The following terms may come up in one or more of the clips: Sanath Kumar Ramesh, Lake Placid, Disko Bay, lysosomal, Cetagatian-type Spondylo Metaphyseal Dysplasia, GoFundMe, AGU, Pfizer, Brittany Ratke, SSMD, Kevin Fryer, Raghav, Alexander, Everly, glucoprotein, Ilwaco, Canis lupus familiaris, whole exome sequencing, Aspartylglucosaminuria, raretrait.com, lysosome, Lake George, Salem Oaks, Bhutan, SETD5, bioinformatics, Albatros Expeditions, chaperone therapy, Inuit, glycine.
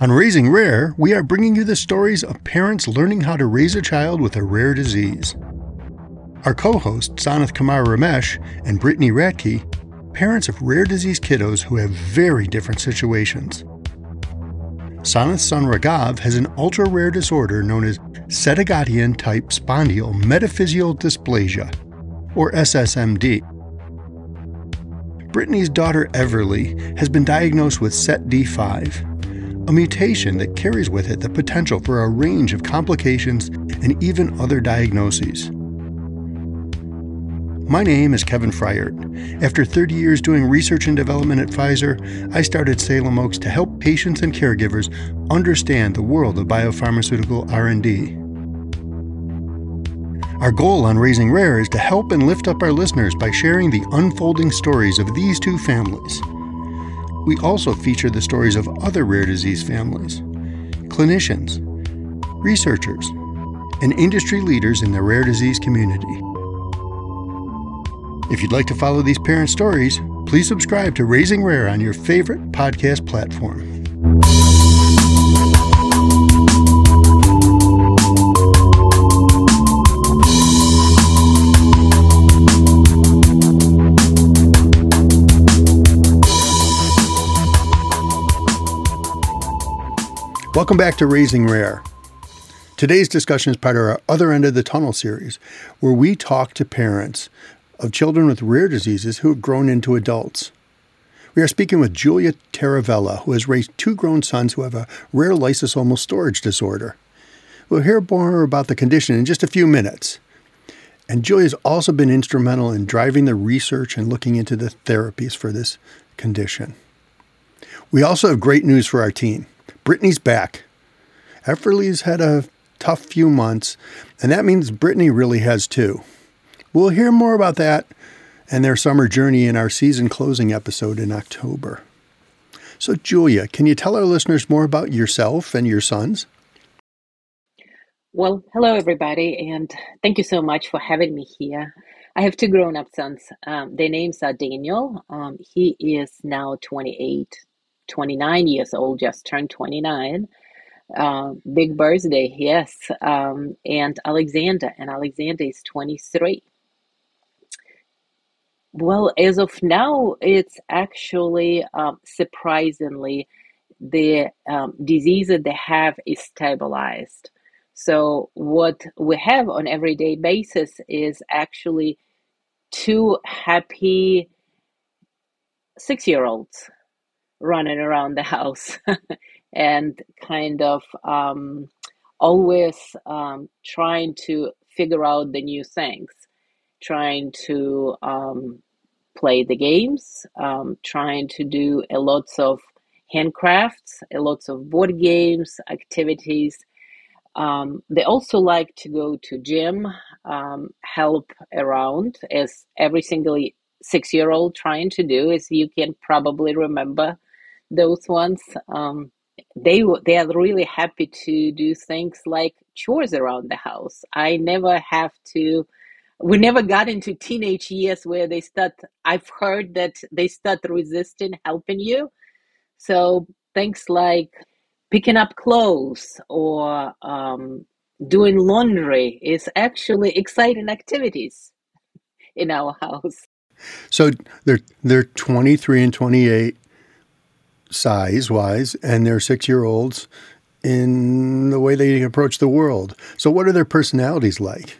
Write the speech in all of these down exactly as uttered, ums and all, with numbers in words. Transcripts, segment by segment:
On Raising Rare, we are bringing you the stories of parents learning how to raise a child with a rare disease. Our co-hosts, Sanath Kumar Ramesh and Brittany Ratke, parents of rare disease kiddos who have very different situations. Sanath's son Raghav has an ultra-rare disorder known as Cetagatian-type Spondylo Metaphyseal Dysplasia, or S S M D. Brittany's daughter Everly has been diagnosed with S E T D five, a mutation that carries with it the potential for a range of complications and even other diagnoses. My name is Kevin Fryer. After thirty years doing research and development at Pfizer, I started Salem Oaks to help patients and caregivers understand the world of biopharmaceutical R and D. Our goal on Raising Rare is to help and lift up our listeners by sharing the unfolding stories of these two families. We also feature the stories of other rare disease families, clinicians, researchers, and industry leaders in the rare disease community. If you'd like to follow these parent stories, please subscribe to Raising Rare on your favorite podcast platform. Welcome back to Raising Rare. Today's discussion is part of our Other End of the Tunnel series, where we talk to parents of children with rare diseases who have grown into adults. We are speaking with Julia Taravella, who has raised two grown sons who have a rare lysosomal storage disorder. We'll hear more about the condition in just a few minutes. And Julia has also been instrumental in driving the research and looking into the therapies for this condition. We also have great news for our team. Brittany's back. Everly's had a tough few months, and that means Brittany really has too. We'll hear more about that and their summer journey in our season-closing episode in October. So, Julia, can you tell our listeners more about yourself and your sons? Well, hello, everybody, and thank you so much for having me here. I have two grown-up sons. Um, their names are Daniel. Um, he is now twenty-eight, twenty-nine years old, just turned twenty-nine. Uh, big birthday, yes. Um, and Alexander, and Alexander is twenty-three. Well, as of now, it's actually uh, surprisingly the um, disease that they have is stabilized. So what we have on everyday basis is actually two happy six-year-olds running around the house and kind of um, always um, trying to figure out the new things, trying to um, play the games, um, trying to do a lot of handcrafts, a lot of board games, activities. Um, they also like to go to gym, um, help around, as every single six-year-old trying to do, as you can probably remember those ones. Um, they they are really happy to do things like chores around the house. I never have to We never got into teenage years where they start, I've heard that they start resisting helping you. So things like picking up clothes or um, doing laundry is actually exciting activities in our house. So they're they're twenty-three and twenty-eight size-wise, and they're six-year-olds in the way they approach the world. So what are their personalities like?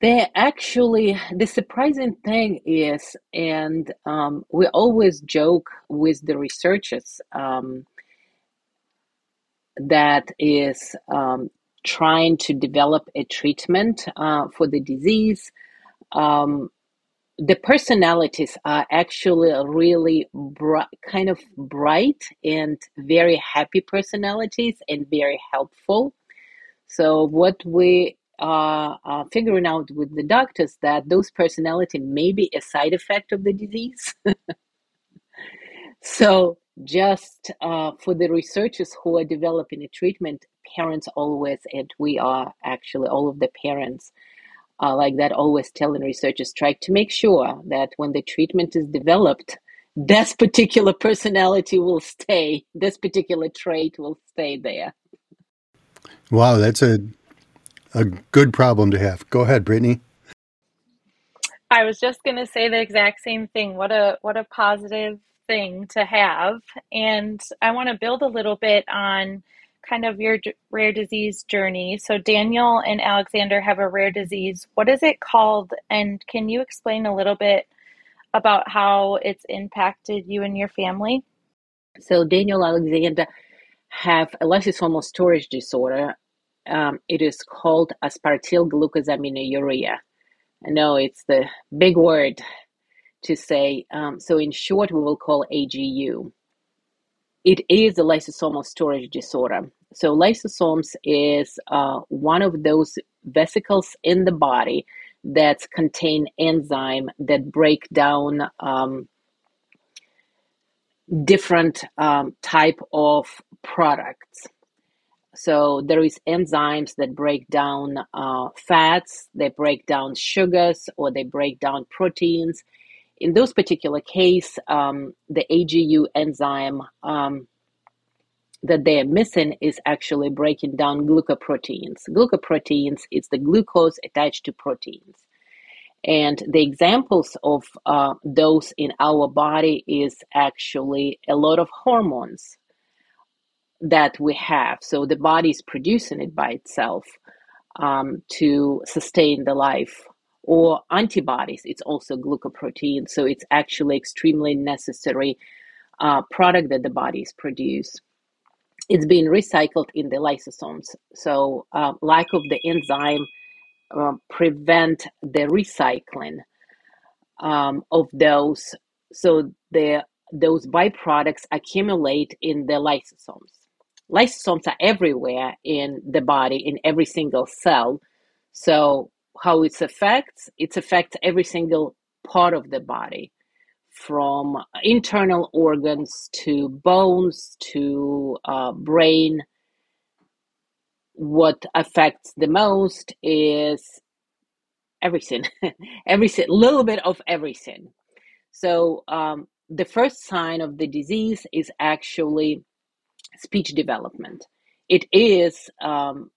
They actually, the surprising thing is, and um, we always joke with the researchers um, that is um, trying to develop a treatment uh, for the disease. Um, the personalities are actually really br- kind of bright and very happy personalities and very helpful. So what we Uh, uh, figuring out with the doctors that those personality may be a side effect of the disease. So just uh, for the researchers who are developing a treatment, parents always, and we are actually all of the parents uh, like that, always telling researchers, try to make sure that when the treatment is developed, this particular personality will stay, this particular trait will stay there. Wow, that's a a good problem to have. Go ahead, Brittany. I was just going to say the exact same thing. What a what a positive thing to have. And I want to build a little bit on kind of your d- rare disease journey. So Daniel and Alexander have a rare disease. What is it called? And can you explain a little bit about how it's impacted you and your family? So Daniel Alexander have a lysosomal storage disorder. Um, it is called aspartylglucosaminuria. I know it's the big word to say. Um, so in short, we will call A G U. It is a lysosomal storage disorder. So lysosomes is uh, one of those vesicles in the body that contain enzyme that break down um, different um, type of products. So there is enzymes that break down uh, fats, they break down sugars, or they break down proteins. In those particular case, um, the A G U enzyme um, that they're missing is actually breaking down glucoproteins. Glucoproteins is the glucose attached to proteins. And the examples of uh, those in our body is actually a lot of hormones that we have. So the body is producing it by itself um, to sustain the life. Or antibodies, it's also glucoprotein. So it's actually extremely necessary uh, product that the bodies produce. It's being recycled in the lysosomes. So uh, lack of the enzyme uh, prevent the recycling um, of those. So the those byproducts accumulate in the lysosomes. Lysosomes are everywhere in the body, in every single cell. So how it affects, it affects every single part of the body, from internal organs to bones to uh, brain. What affects the most is everything, everything, little bit of everything. So um, the first sign of the disease is actually speech development. It is um,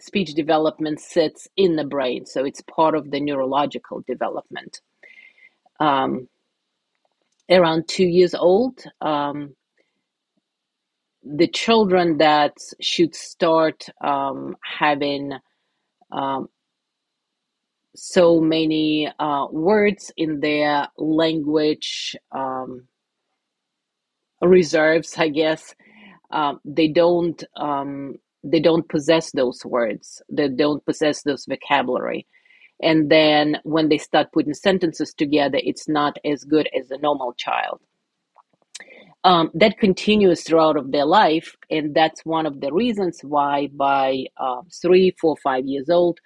speech development sits in the brain, so it's part of the neurological development. Um, around two years old, um, the children that should start um, having um, so many uh, words in their language um, reserves, I guess, uh, they don't um, they don't possess those words, they don't possess those vocabulary. And then when they start putting sentences together, it's not as good as a normal child. Um, that continues throughout of their life. And that's one of the reasons why by uh, three, four, five years old,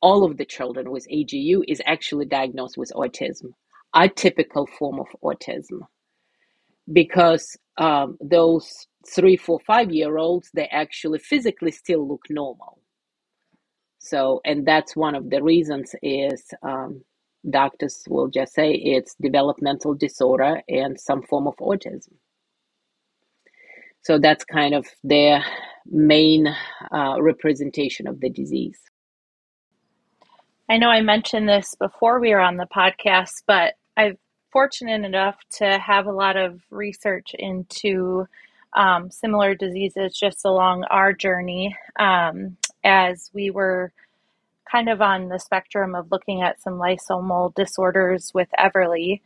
all of the children with A G U is actually diagnosed with autism, a typical form of autism. Because um, those three, four, five-year-olds, they actually physically still look normal. So, and that's one of the reasons is um, doctors will just say it's developmental disorder and some form of autism. So that's kind of their main uh, representation of the disease. I know I mentioned this before we were on the podcast, but I've fortunate enough to have a lot of research into um, similar diseases just along our journey um, as we were kind of on the spectrum of looking at some lysosomal disorders with Everly.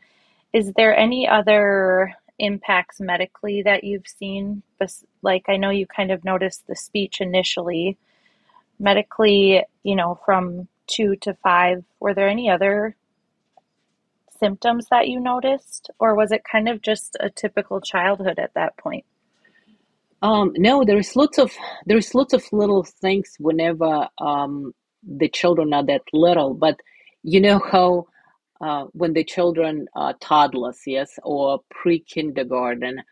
Is there any other impacts medically that you've seen? Like, I know you kind of noticed the speech initially. Medically, you know, from two to five, were there any other symptoms that you noticed, or was it kind of just a typical childhood at that point? Um, no, there's lots of there's lots of little things whenever um, the children are that little. But you know how uh, when the children are toddlers, yes, or pre-kindergarten,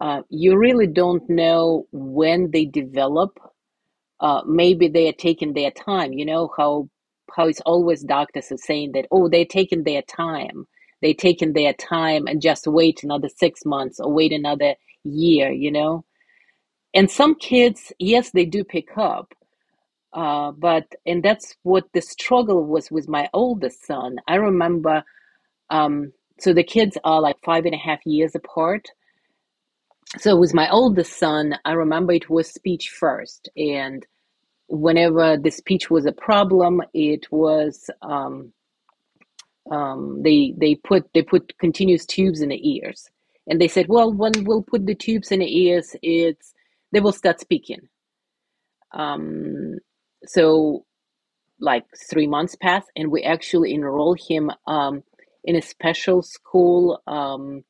uh, you really don't know when they develop. Uh, maybe they are taking their time. You know how. how it's always doctors are saying that, oh, they're taking their time. They taken their time and just wait another six months or wait another year, you know. And some kids, yes, they do pick up. Uh, but, and that's what the struggle was with my oldest son. I remember, um, so the kids are like five and a half years apart. So with my oldest son, I remember it was speech first. And whenever the speech was a problem, it was, um, um, they, they put, they put continuous tubes in the ears. And they said, well, when we'll put the tubes in the ears, it's, they will start speaking. Um, so like three months passed and we actually enroll him, um, in a special school, um,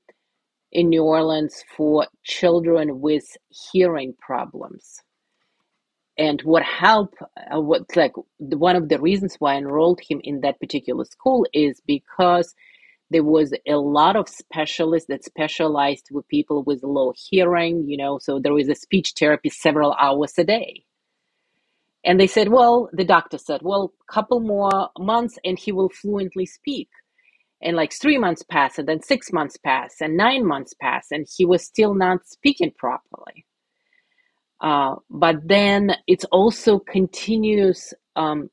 in New Orleans for children with hearing problems. And what helped, uh, what like the, one of the reasons why I enrolled him in that particular school is because there was a lot of specialists that specialized with people with low hearing, you know, so there was a speech therapy several hours a day. And they said, well, the doctor said, well, a couple more months and he will fluently speak. And like three months pass, and then six months pass, and nine months pass, and he was still not speaking properly. Uh, but then it's also continuous. Um,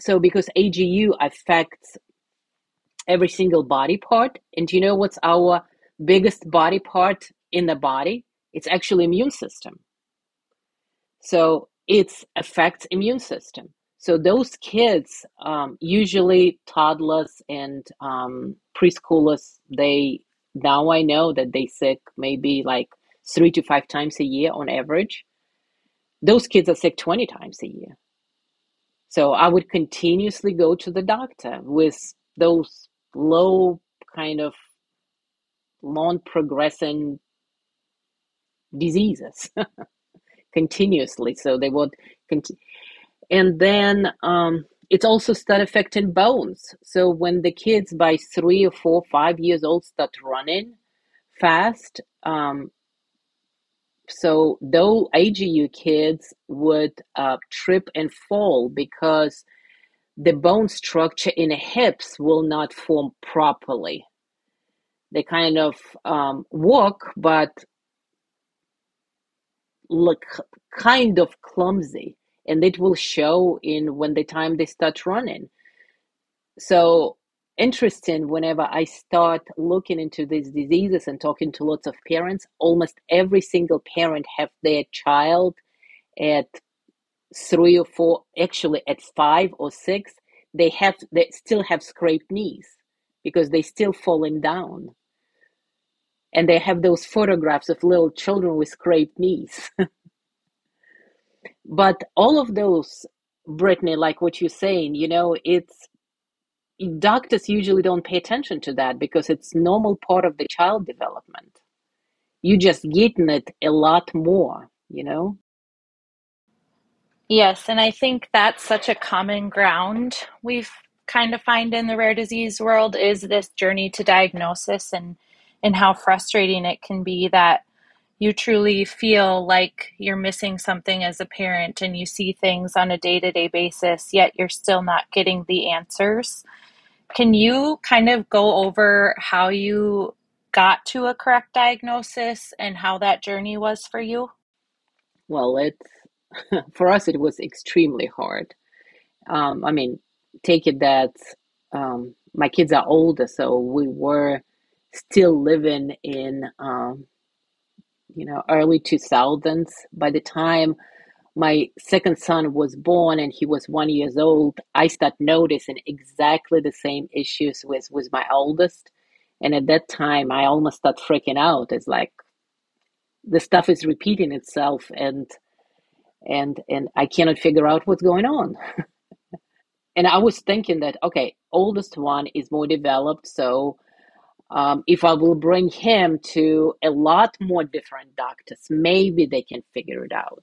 so because A G U affects every single body part, and you know what's our biggest body part in the body? It's actually immune system. So it affects immune system. So those kids, um, usually toddlers and um, preschoolers, they, now I know that they sick maybe like three to five times a year on average. Those kids are sick twenty times a year. So I would continuously go to the doctor with those low kind of non-progressing diseases continuously. So they would continue. And then um, it's also start affecting bones. So when the kids by three or four, five years old start running fast, um, so those A G U kids would uh, trip and fall because the bone structure in the hips will not form properly. They kind of um, walk, but look kind of clumsy. And it will show in when the time they start running. So interesting, whenever I start looking into these diseases and talking to lots of parents, almost every single parent have their child at three or four, actually at five or six, they have they still have scraped knees because they still falling down. And they have those photographs of little children with scraped knees. But all of those, Brittany, like what you're saying, you know, it's doctors usually don't pay attention to that because it's normal part of the child development. You just getting it a lot more, you know? Yes, and I think that's such a common ground we've kind of find in the rare disease world is this journey to diagnosis and, and how frustrating it can be that you truly feel like you're missing something as a parent and you see things on a day-to-day basis, yet you're still not getting the answers. Can you kind of go over how you got to a correct diagnosis and how that journey was for you? Well, it's, for us, it was extremely hard. Um, I mean, take it that um, my kids are older, so we were still living in... Um, you know, early two thousands. By the time my second son was born and he was one years old, I started noticing exactly the same issues with, with my oldest. And at that time, I almost started freaking out. It's like, the stuff is repeating itself and, and, and I cannot figure out what's going on. And I was thinking that, okay, oldest one is more developed, so Um, if I will bring him to a lot more different doctors, maybe they can figure it out.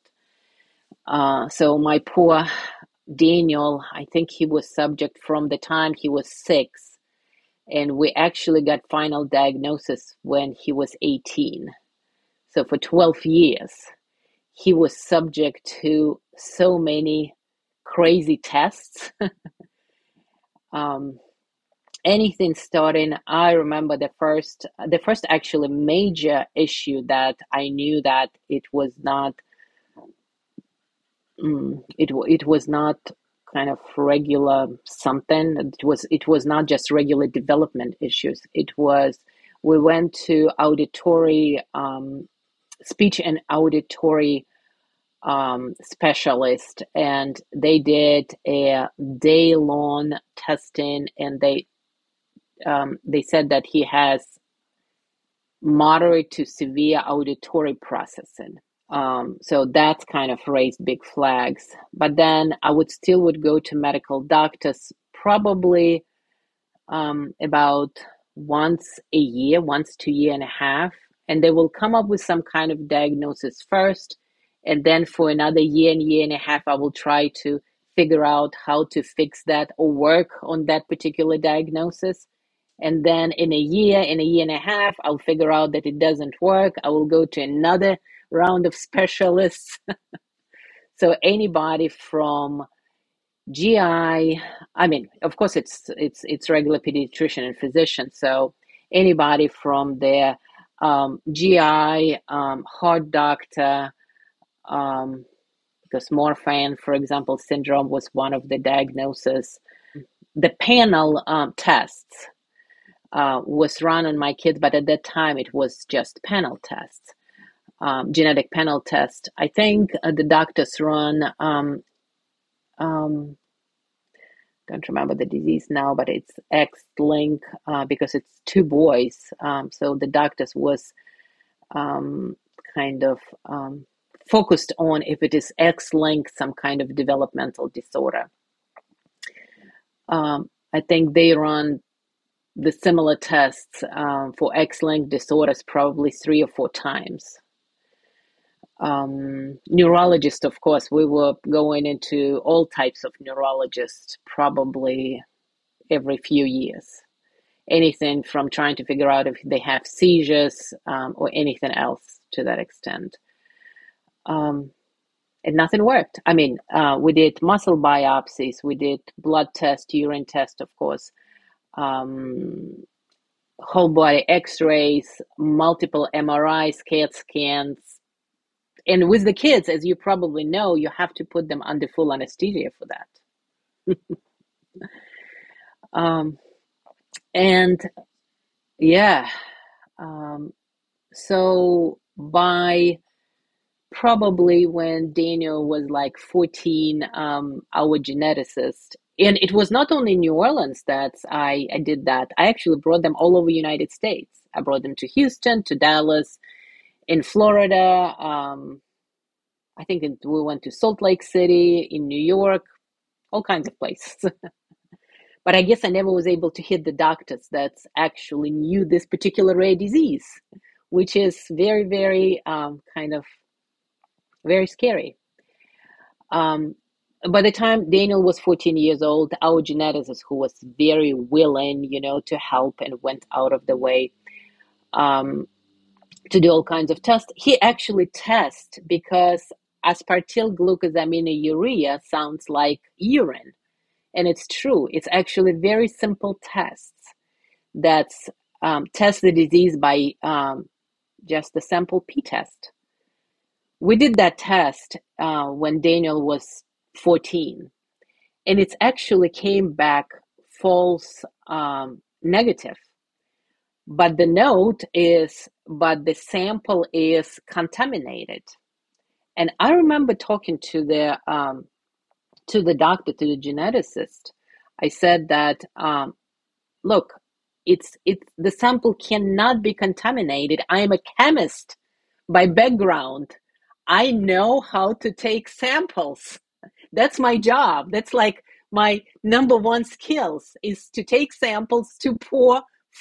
Uh, so my poor Daniel, I think he was subject from the time he was six. And we actually got final diagnosis when he was eighteen. So for twelve years, he was subject to so many crazy tests. um anything starting, I remember the first, the first actually major issue that I knew that it was not, mm, it it was not kind of regular something. It was it was not just regular development issues. It was, we went to auditory um, speech and auditory um, specialist, and they did a day long testing, and they um, they said that he has moderate to severe auditory processing. Um, so that kind of raised big flags. But then I would still would go to medical doctors probably um, about once a year, once two year and a half, and they will come up with some kind of diagnosis first. And then for another year and year and a half, I will try to figure out how to fix that or work on that particular diagnosis. And then in a year, in a year and a half, I'll figure out that it doesn't work. I will go to another round of specialists. So anybody from G I, I mean, of course, it's it's it's regular pediatrician and physician. So anybody from their um, G I, um, heart doctor, um, because Morphan, for example, syndrome was one of the diagnoses. The panel um, tests uh, was run on my kids, but at that time it was just panel tests, um, genetic panel tests. I think uh, the doctors run. Um, Um, don't remember the disease now, but it's X-link uh, because it's two boys. Um, so the doctors was um, kind of um, focused on if it is X-link, some kind of developmental disorder. Um, I think they run the similar tests um, for X-link disorders probably three or four times. Um, neurologist, of course, we were going into all types of neurologists probably every few years. Anything from trying to figure out if they have seizures um, or anything else to that extent. Um, and nothing worked. I mean, uh, we did muscle biopsies, we did blood test, urine test, of course, um, whole body x-rays, multiple M R Is, C A T scans. And with the kids, as you probably know, you have to put them under full anesthesia for that. um, and yeah, um, so by probably when Daniel was like fourteen, um, our geneticist, and it was not only in New Orleans that I, I did that. I actually brought them all over the United States. I brought them to Houston, to Dallas, in Florida, um, I think it, we went to Salt Lake City, in New York, all kinds of places. But I guess I never was able to hit the doctors that actually knew this particular rare disease, which is very, very um, kind of very scary. Um, by the time Daniel was fourteen years old, our geneticist, who was very willing, you know, to help and went out of the way, um, to do all kinds of tests. He actually tests because aspartylglucosaminuria sounds like urine. And it's true. It's actually very simple tests that um, test the disease by um, just the sample P test. We did that test uh, when Daniel was fourteen. And it actually came back false um, negative. But the note is, but the sample is contaminated. And I remember talking to the um, to the doctor, to the geneticist. I said that, um, look, it's it the sample cannot be contaminated. I am a chemist by background. I know how to take samples. That's my job. That's like my number one skills is to take samples, to pour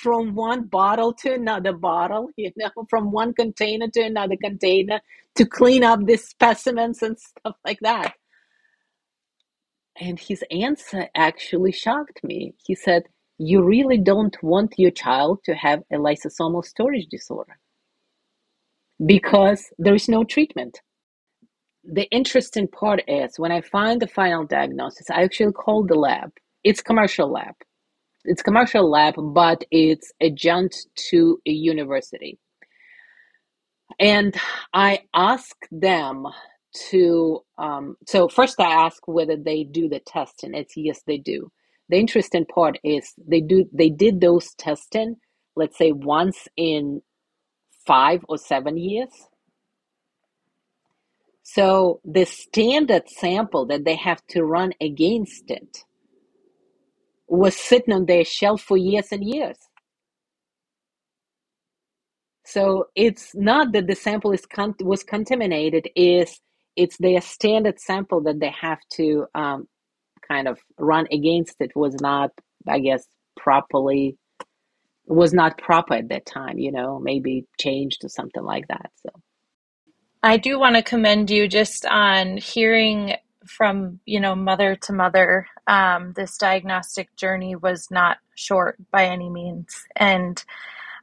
from one bottle to another bottle, you know, from one container to another container, to clean up the specimens and stuff like that. And his answer actually shocked me. He said, you really don't want your child to have a lysosomal storage disorder because there is no treatment. The interesting part is when I find the final diagnosis, I actually called the lab. It's a commercial lab. it's commercial lab, but it's adjunct to a university. And I ask them to, um, so first I ask whether they do the testing. It's yes, they do. The interesting part is they do, they did those testing, let's say once in five or seven years. So the standard sample that they have to run against it was sitting on their shelf for years and years. So it's not that the sample is con- was contaminated, is it's their standard sample that they have to um, kind of run against it was not, I guess, properly, was not proper at that time, you know, maybe changed or something like that. So I do want to commend you just on hearing from, you know, mother to mother. Um, this diagnostic journey was not short by any means. And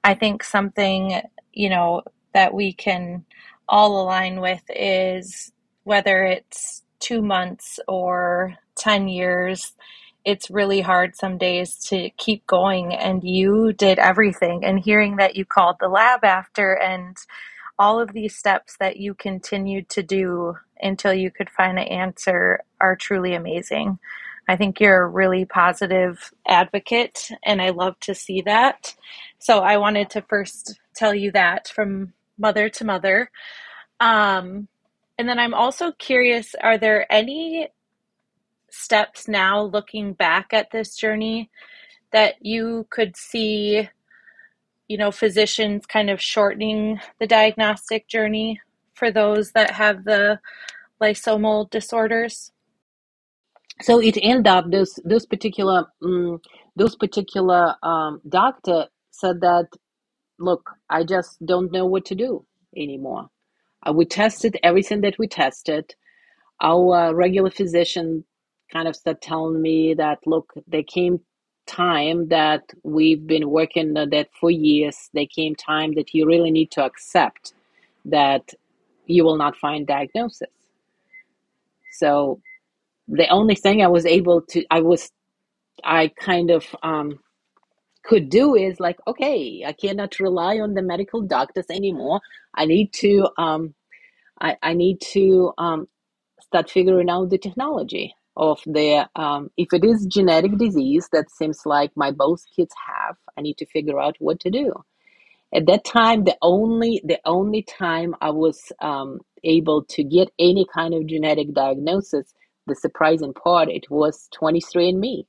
I think something, you know, that we can all align with is whether it's two months or ten years, it's really hard some days to keep going. And you did everything. And hearing that you called the lab after and all of these steps that you continued to do until you could find an answer are truly amazing. I think you're a really positive advocate, and I love to see that. So I wanted to first tell you that from mother to mother. Um, and then I'm also curious, are there any steps now looking back at this journey that you could see, you know, physicians kind of shortening the diagnostic journey for those that have the lysosomal disorders? So it ended up, those those particular um, those particular um, doctor said that, look, I just don't know what to do anymore. Uh, we tested everything that we tested. Our uh, regular physician kind of started telling me that, look, there came time that we've been working on that for years. There came time that you really need to accept that you will not find diagnosis. So the only thing I was able to, I was, I kind of um, could do is like, okay, I cannot rely on the medical doctors anymore. I need to, um, I, I need to um, start figuring out the technology of the, um, if it is genetic disease, that seems like my both kids have, I need to figure out what to do. At that time, the only, the only time I was um, able to get any kind of genetic diagnosis, the surprising part, it was twenty-three and me.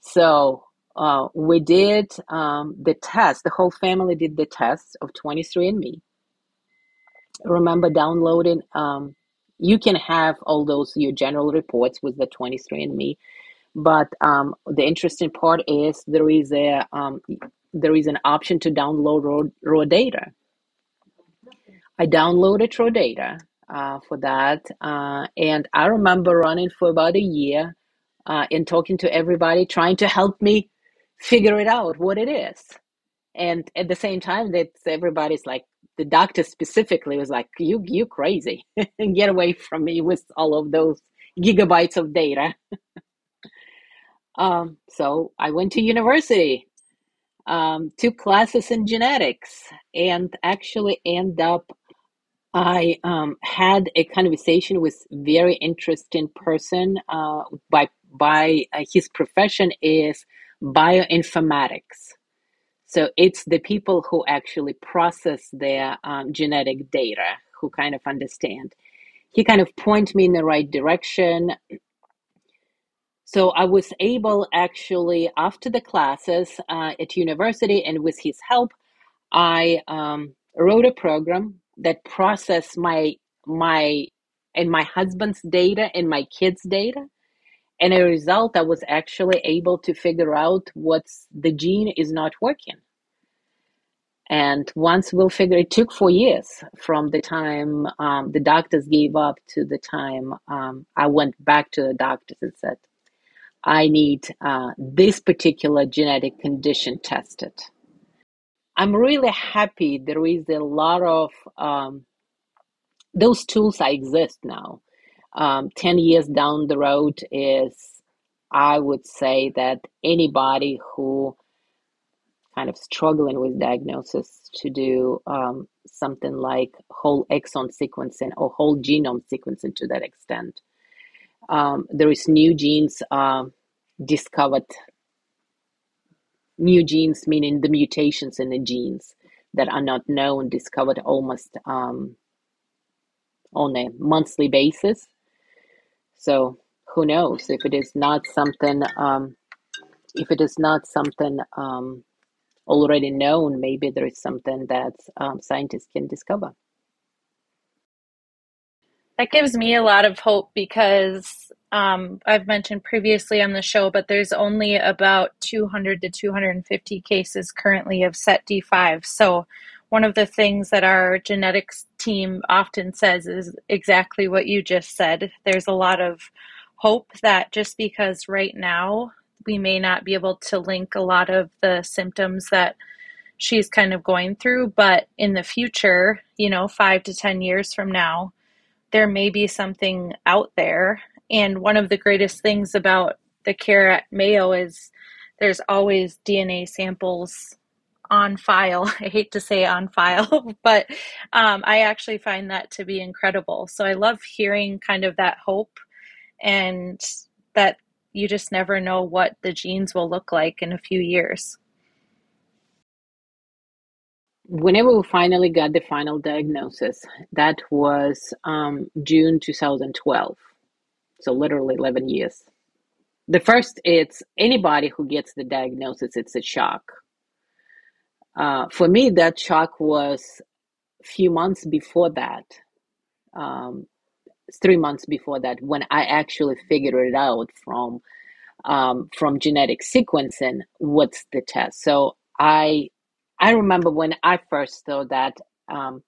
So uh, we did um, the test, the whole family did the test of twenty-three and me. Remember downloading, um, you can have all those, your general reports with the twenty-three and me. But um, the interesting part is there is a um, there is an option to download raw, raw data. I downloaded raw data. Uh, for that. Uh, and I remember running for about a year uh, and talking to everybody, trying to help me figure it out what it is. And at the same time, that everybody's like, the doctor specifically was like, you, you crazy, get away from me with all of those gigabytes of data. um, so I went to university, um, took classes in genetics, and actually end up I um, had a conversation with very interesting person uh, by, by uh, his profession is bioinformatics. So it's the people who actually process their um, genetic data, who kind of understand. He kind of pointed me in the right direction. So I was able actually, after the classes uh, at university and with his help, I um, wrote a program that process my my and my husband's data and my kids' data. And as a result, I was actually able to figure out what's the gene is not working. And once we'll figure, it took four years from the time um, the doctors gave up to the time um, I went back to the doctors and said, I need uh, this particular genetic condition tested. I'm really happy there is a lot of, um, those tools exist now. Um, ten years down the road is I would say that anybody who kind of struggling with diagnosis to do um, something like whole exome sequencing or whole genome sequencing to that extent. Um, there is new genes uh, discovered, new genes meaning the mutations in the genes that are not known, discovered almost um, on a monthly basis. So who knows if it is not something, um, if it is not something um, already known, maybe there is something that um, scientists can discover. That gives me a lot of hope because um, I've mentioned previously on the show, but there's only about two hundred to two hundred fifty cases currently of S E T D five. So one of the things that our genetics team often says is exactly what you just said. There's a lot of hope that just because right now we may not be able to link a lot of the symptoms that she's kind of going through, but in the future, you know, five to ten years from now, there may be something out there. And one of the greatest things about the care at Mayo is there's always D N A samples on file. I hate to say on file, but um, I actually find that to be incredible. So I love hearing kind of that hope and that you just never know what the genes will look like in a few years. Whenever we finally got the final diagnosis, that was um, June two thousand twelve. So literally eleven years. The first, it's anybody who gets the diagnosis, it's a shock. Uh, for me, that shock was a few months before that. Um, three months before that, when I actually figured it out from um, from genetic sequencing, what's the test. So I I remember when I first saw that, um,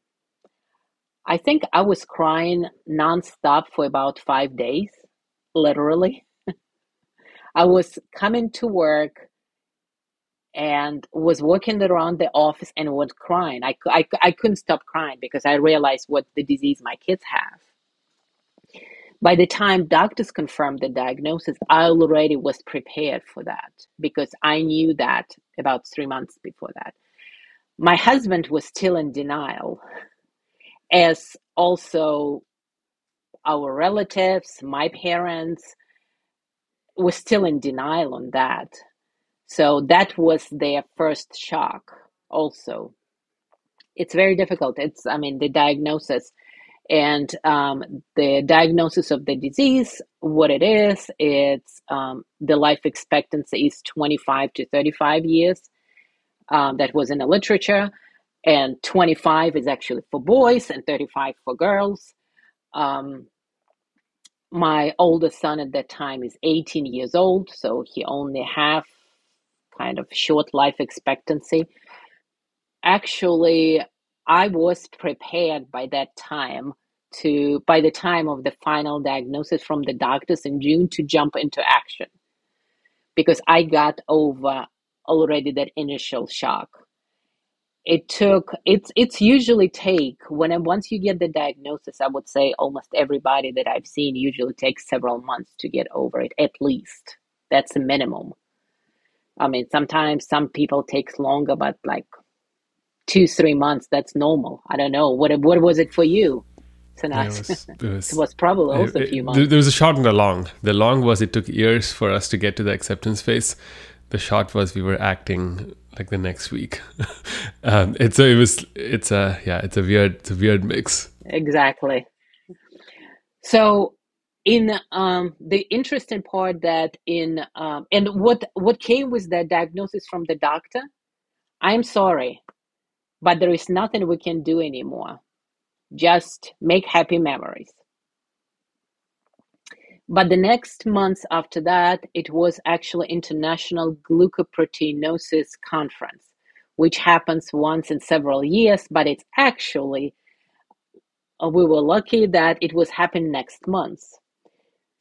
I think I was crying nonstop for about five days, literally. I was coming to work and was walking around the office and was crying. I, I, I couldn't stop crying because I realized what the disease my kids have. By the time doctors confirmed the diagnosis, I already was prepared for that because I knew that about three months before that. My husband was still in denial, as also our relatives, my parents, were still in denial on that. So that was their first shock also. It's very difficult. It's, I mean, the diagnosis. And um, the diagnosis of the disease, what it is, it's um, the life expectancy is twenty-five to thirty-five years. Um, that was in the literature. And twenty-five is actually for boys and thirty-five for girls. Um, my oldest son at that time is eighteen years old. So he only have kind of short life expectancy. Actually, I was prepared by that time to, by the time of the final diagnosis from the doctors in June, to jump into action because I got over already that initial shock. It took, it's it's usually take, when I, once you get the diagnosis, I would say almost everybody that I've seen usually takes several months to get over it, at least. That's the minimum. I mean, sometimes some people takes longer, but like, Two, three months, that's normal. I don't know. What what was it for you, Sanath? So yeah, it, it, it was probably also it, a few months. There, there was a short and a long. The long was it took years for us to get to the acceptance phase. The short was we were acting like the next week. um, and so it was, it's a, yeah, it's a weird, it's a weird mix. Exactly. So in um, the interesting part that in, um, and what, what came with that diagnosis from the doctor, I'm sorry, but there is nothing we can do anymore. Just make happy memories. But the next months after that, it was actually International Glucoproteinosis Conference, which happens once in several years, but it's actually, we were lucky that it was happening next month.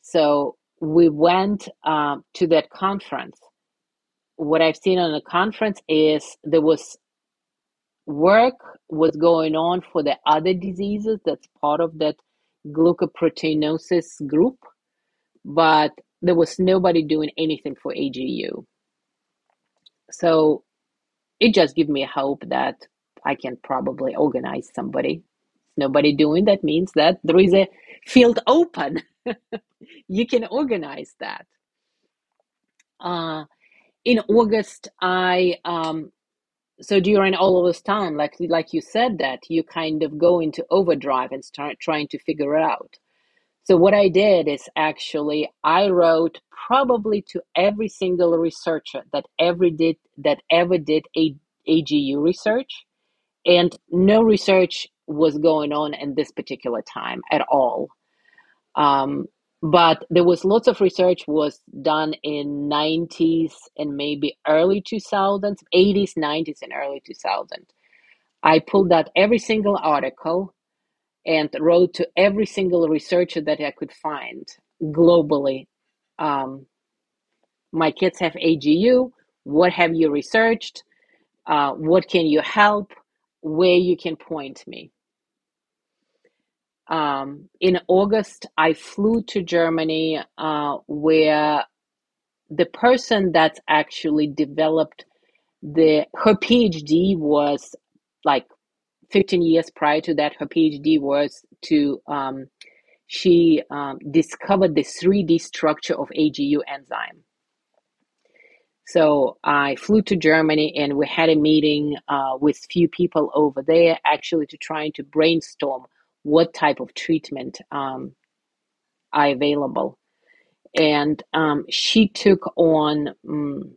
So we went uh, to that conference. What I've seen on the conference is there was work was going on for the other diseases that's part of that glucoproteinosis group, but there was nobody doing anything for A G U. So it just gave me hope that I can probably organize somebody. Nobody doing that means that there is a field open. You can organize that. Uh, in August, I, um, so during all of this time, like, like you said, that you kind of go into overdrive and start trying to figure it out. So what I did is actually I wrote probably to every single researcher that ever did, that ever did a, A G U research, and no research was going on in this particular time at all. Um, but there was lots of research was done in nineties and maybe early two thousands, eighties, nineties, and early two thousands. I pulled out every single article and wrote to every single researcher that I could find globally. Um, my kids have A G U. What have you researched? Uh, what can you help? Where you can point me? Um, in August, I flew to Germany, uh, where the person that's actually developed the, her PhD was like fifteen years prior to that. Her PhD was to, um, she um, discovered the three D structure of A G U enzyme. So I flew to Germany and we had a meeting uh, with few people over there, actually to trying to brainstorm what type of treatment um, are available. And um, she took on um,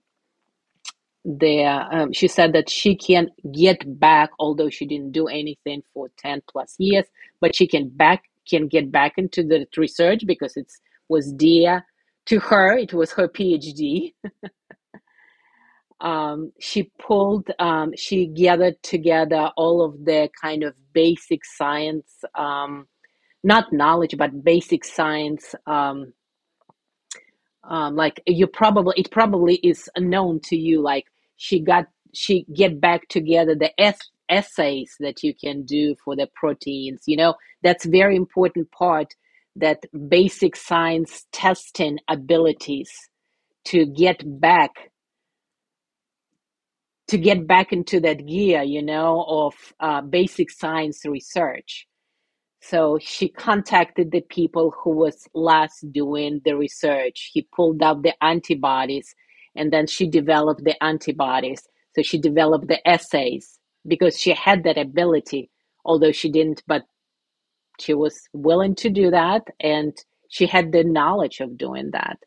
their, um, she said that she can get back, although she didn't do anything for ten plus years, but she can back, can get back into the research because it was dear to her. It was her PhD. Um, she pulled, um, she gathered together all of the kind of basic science, um, not knowledge, but basic science. Um, um, like you probably, it probably is known to you. Like she got, she get back together the es- essays that you can do for the proteins. You know, that's very important part, that basic science testing abilities to get back to get back into that gear, you know, of uh, basic science research. So she contacted the people who was last doing the research. He pulled out the antibodies and then she developed the antibodies. So she developed the assays because she had that ability, although she didn't, but she was willing to do that. And she had the knowledge of doing that.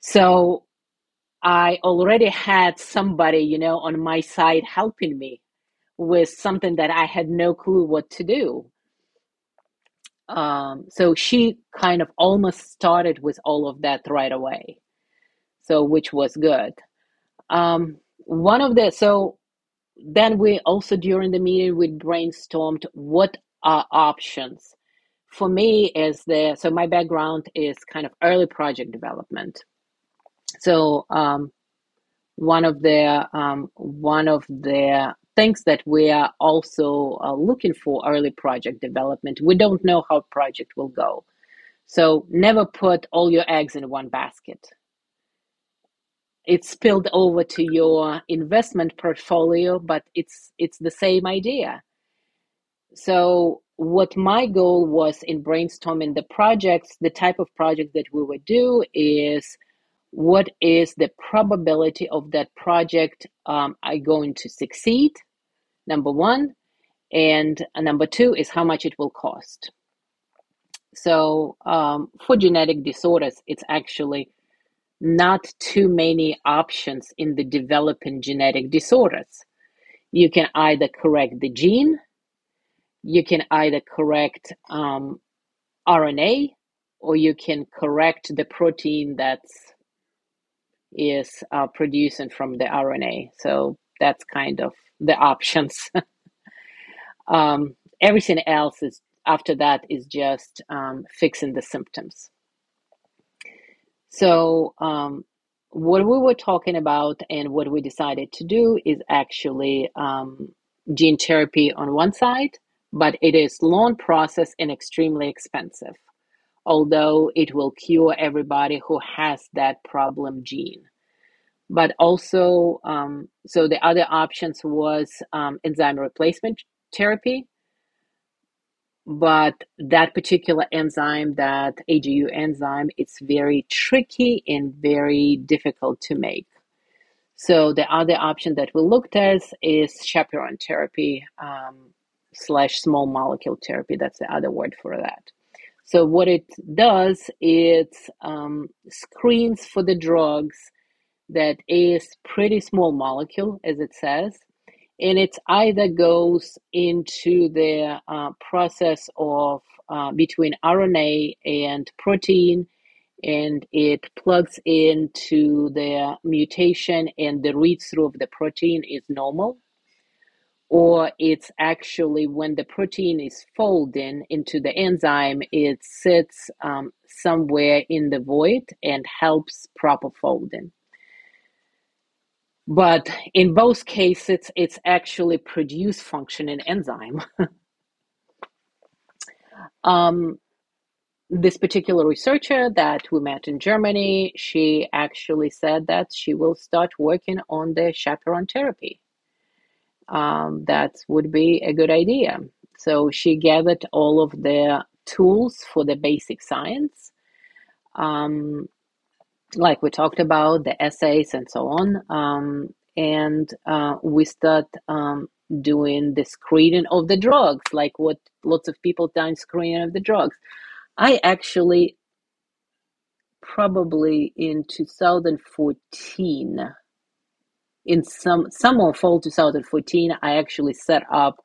So I already had somebody, you know, on my side helping me with something that I had no clue what to do. Um, so she kind of almost started with all of that right away. So, which was good. Um, one of the, so then we also during the meeting, we brainstormed what are options. For me is the, so my background is kind of early project development. So um, one of the um, one of the things that we are also uh, looking for early project development. We don't know how project will go, so never put all your eggs in one basket. It's spilled over to your investment portfolio, but it's it's the same idea. So what my goal was in brainstorming the projects, the type of project that we would do is, what is the probability of that project um, I going to succeed, number one, and uh, number two is how much it will cost. So um, for genetic disorders, it's actually not too many options in the developing genetic disorders. You can either correct the gene, you can either correct um, R N A, or you can correct the protein that's is uh, producing from the R N A. So that's kind of the options. um, everything else is after that is just um, fixing the symptoms. So um, what we were talking about and what we decided to do is actually um, gene therapy on one side, but it is long process and extremely expensive. although it will cure everybody who has that problem gene. But also, um, so the other options was um, enzyme replacement therapy, but that particular enzyme, that A G U enzyme, it's very tricky and very difficult to make. So the other option that we looked at is chaperone therapy um, slash small molecule therapy. That's the other word for that. So what it does, it um, screens for the drugs that is pretty small molecule, as it says, and it either goes into the uh, process of uh, between R N A and protein, and it plugs into the mutation and the read-through of the protein is normal, or it's actually when the protein is folding into the enzyme, it sits um, somewhere in the void and helps proper folding. But in both cases, it's, it's actually produce functioning enzyme. um, This particular researcher that we met in Germany, she actually said that she will start working on the chaperone therapy. Um, that would be a good idea. So she gathered all of the tools for the basic science, um, like we talked about, the essays and so on. Um, and uh, we start um, doing the screening of the drugs, like what lots of people done screening of the drugs. I actually probably in two thousand fourteen, in some summer or fall two thousand fourteen, I actually set up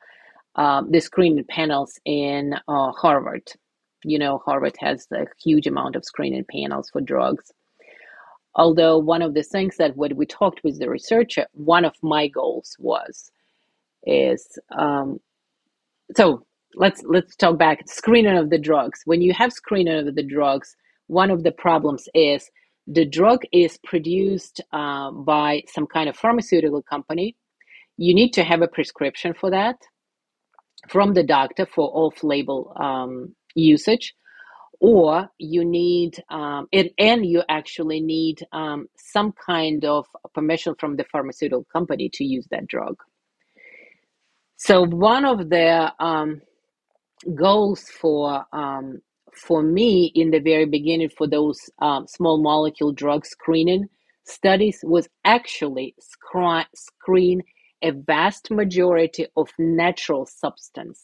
um, the screening panels in uh, Harvard. You know, Harvard has a huge amount of screening panels for drugs. Although one of the things that when we talked with the researcher, one of my goals was, is, um, so, Let's let's talk back screening of the drugs. When you have screening of the drugs, one of the problems is the drug is produced uh, by some kind of pharmaceutical company. You need to have a prescription for that from the doctor for off-label um, usage, or you need um, and, and you actually need um, some kind of permission from the pharmaceutical company to use that drug. So one of the um, goals for um, for me in the very beginning for those um, small molecule drug screening studies was actually scr screen a vast majority of natural substance,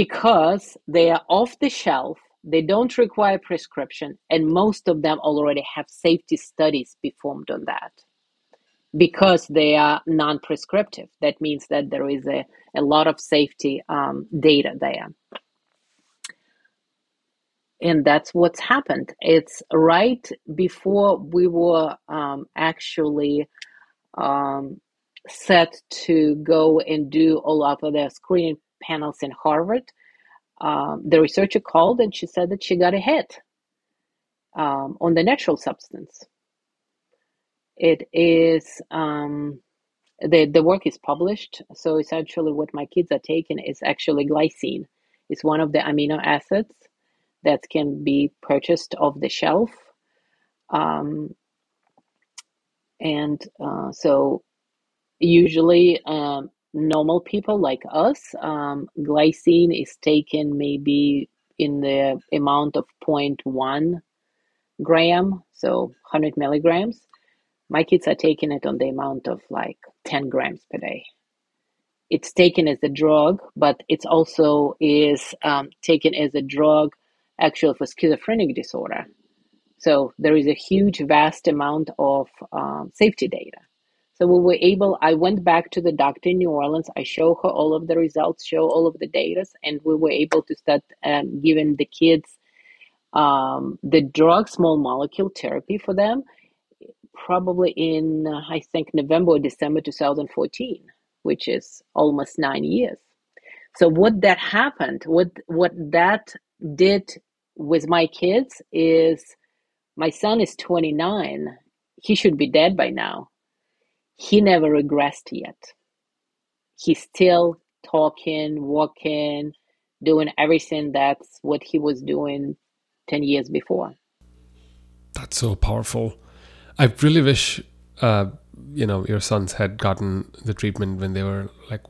because they are off the shelf, they don't require prescription, and most of them already have safety studies performed on that. Because they are non-prescriptive, that means that there is a, a lot of safety um, data there. And that's what's happened. It's right before we were um, actually um, set to go and do all of the screening panels in Harvard, um, the researcher called and she said that she got a hit um, on the natural substance. It is, um, the, the work is published. So essentially what my kids are taking is actually glycine. It's one of the amino acids that can be purchased off the shelf. Um, and uh, so usually um, normal people like us, um, glycine is taken maybe in the amount of zero point one gram, so one hundred milligrams. My kids are taking it on the amount of like ten grams per day. It's taken as a drug, but it's also is um, taken as a drug actually for schizophrenic disorder. So there is a huge, vast amount of um, safety data. So we were able, I went back to the doctor in New Orleans. I show her all of the results, show all of the data, and we were able to start um, giving the kids um, the drug, small molecule therapy for them. Probably in, uh, I think, November or December two thousand fourteen, which is almost nine years. So what that happened, what what that did with my kids is, my son is twenty-nine. He should be dead by now. He never regressed yet. He's still talking, walking, doing everything that's what he was doing ten years before. That's so powerful. I really wish, uh, you know, your sons had gotten the treatment when they were like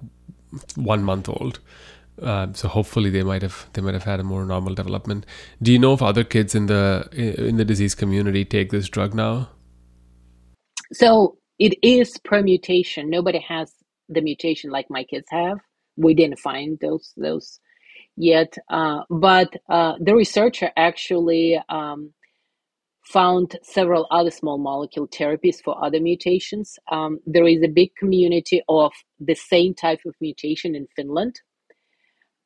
one month old. Uh, so hopefully they might have they might have had a more normal development. Do you know if other kids in the in the disease community take this drug now? So it is per mutation. Nobody has the mutation like my kids have. We didn't find those those yet. Uh, but uh, the researcher actually um, found several other small molecule therapies for other mutations. Um, there is a big community of the same type of mutation in Finland.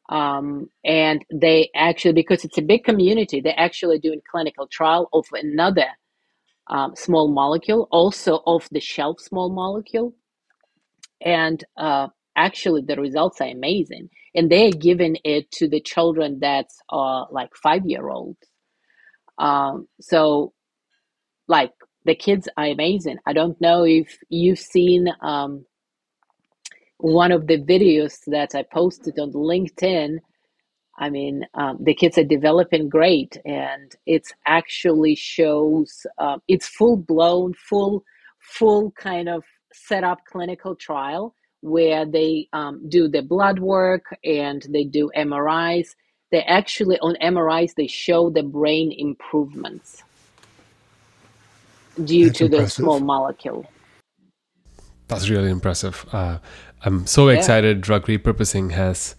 Um, and they actually, because it's a big community, they're actually doing clinical trial of another um, small molecule, also off-the-shelf small molecule. And uh, actually, the results are amazing. And they're giving it to the children that's uh, like five-year-olds. Um, so, like, the kids are amazing. I don't know if you've seen... Um, one of the videos that I posted on LinkedIn, I mean, um, the kids are developing great, and it's actually shows uh, it's full blown, full, full kind of set up clinical trial where they um, do the blood work and they do M R Is. They actually on M R Is they show the brain improvements due That's to impressive. the small molecule. That's really impressive. Uh, I'm so excited. Yeah. Drug repurposing has,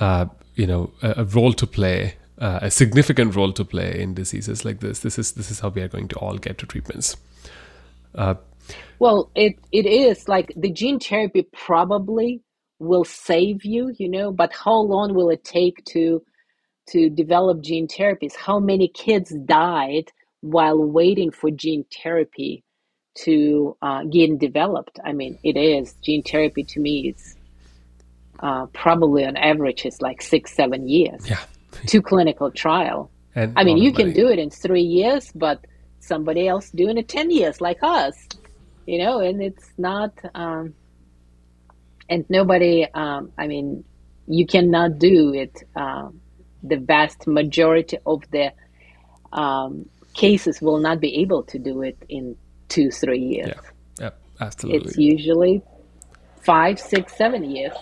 uh, you know, a, a role to play, uh, a significant role to play in diseases like this. This is this is how we are going to all get to treatments. Uh, well, it it is like the gene therapy probably will save you, you know, but how long will it take to to develop gene therapies? How many kids died while waiting for gene therapy to uh, get developed? I mean, it is gene therapy to me is uh, probably on average is like six, seven years yeah. to clinical trial. And I mean, you money. can do it in three years, but somebody else doing it ten years like us, you know, and it's not, um, and nobody, um, I mean, you cannot do it. Um, the vast majority of the um, cases will not be able to do it in two, three years. Yeah, yeah, absolutely. It's usually five, six, seven years.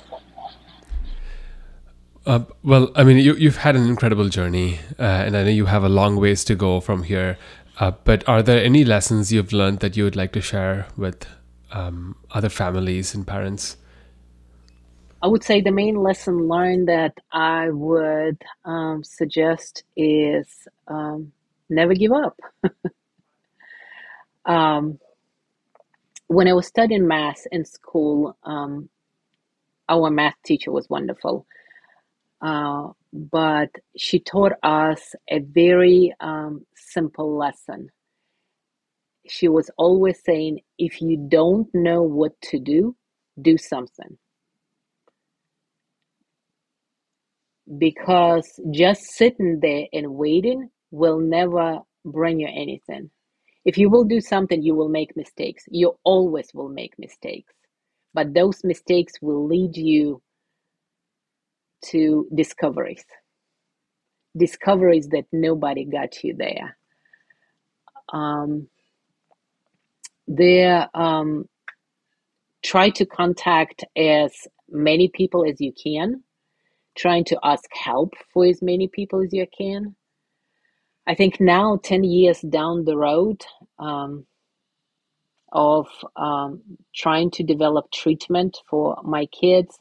Uh, well, I mean, you, you've had an incredible journey, uh, and I know you have a long ways to go from here, uh, but are there any lessons you've learned that you would like to share with um, other families and parents? I would say the main lesson learned that I would um, suggest is um, never give up. Um, when I was studying math in school, um, our math teacher was wonderful, uh, but she taught us a very um, simple lesson. She was always saying, if you don't know what to do, do something. Because just sitting there and waiting will never bring you anything. If you will do something, you will make mistakes. You always will make mistakes. But those mistakes will lead you to discoveries. Discoveries that nobody got you there. Um, there um, try to contact as many people as you can. Trying to ask help for as many people as you can. I think now, ten years down the road um, of um, trying to develop treatment for my kids,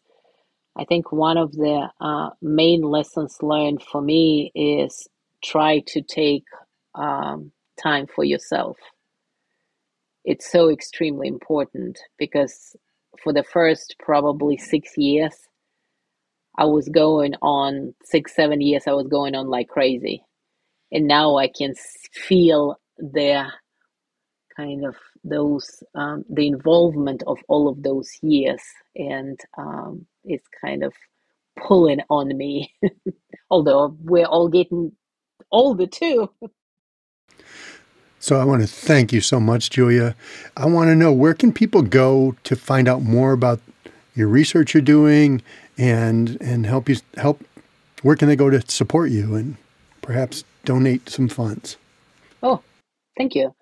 I think one of the uh, main lessons learned for me is try to take um, time for yourself. It's so extremely important because for the first probably six years, I was going on six, seven years, I was going on like crazy. And now I can feel the kind of those, um, the involvement of all of those years. And um, it's kind of pulling on me, although we're all getting older too. So I want to thank you so much, Julia. I want to know, where can people go to find out more about your research you're doing and and help you help where can they go to support you and perhaps donate some funds? Oh, thank you.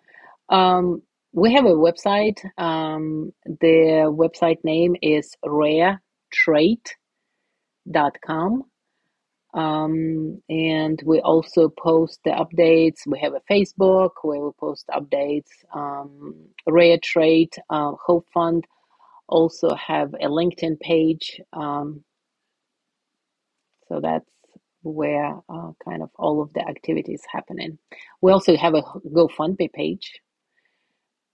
Um, we have a website. Um, the website name is rare trait dot com. Um, and we also post the updates. We have a Facebook where we post updates. Um, Rare Trait uh, Hope Fund also have a LinkedIn page. Um, so that's where uh, kind of all of the activities happening. We also have a GoFundMe page.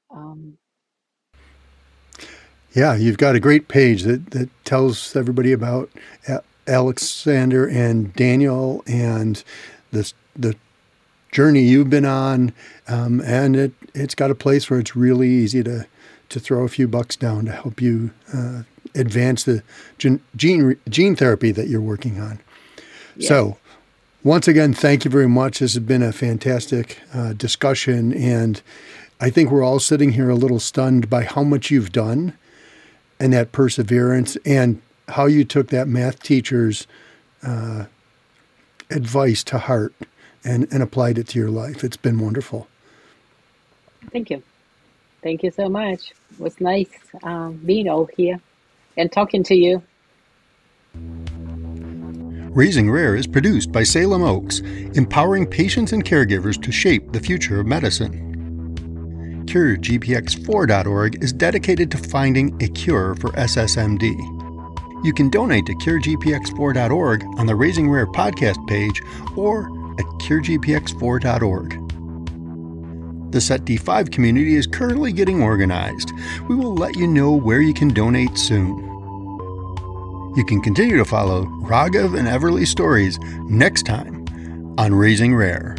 Um, yeah, you've got a great page that, that tells everybody about uh, Alexander and Daniel and the the journey you've been on, um, and it it's got a place where it's really easy to to throw a few bucks down to help you uh, advance the gen, gene gene therapy that you're working on. Yeah. So, once again, thank you very much. This has been a fantastic uh, discussion, and I think we're all sitting here a little stunned by how much you've done and that perseverance and how you took that math teacher's uh, advice to heart and, and applied it to your life. It's been wonderful. Thank you. Thank you so much. It was nice um, being all here and talking to you. Raising Rare is produced by Salem Oaks, empowering patients and caregivers to shape the future of medicine. Cure G P X four dot org is dedicated to finding a cure for S S M D. You can donate to Cure G P X four dot org on the Raising Rare podcast page or at Cure G P X four dot org. The S E T D five community is currently getting organized. We will let you know where you can donate soon. You can continue to follow Raghav and Everly's stories next time on Raising Rare.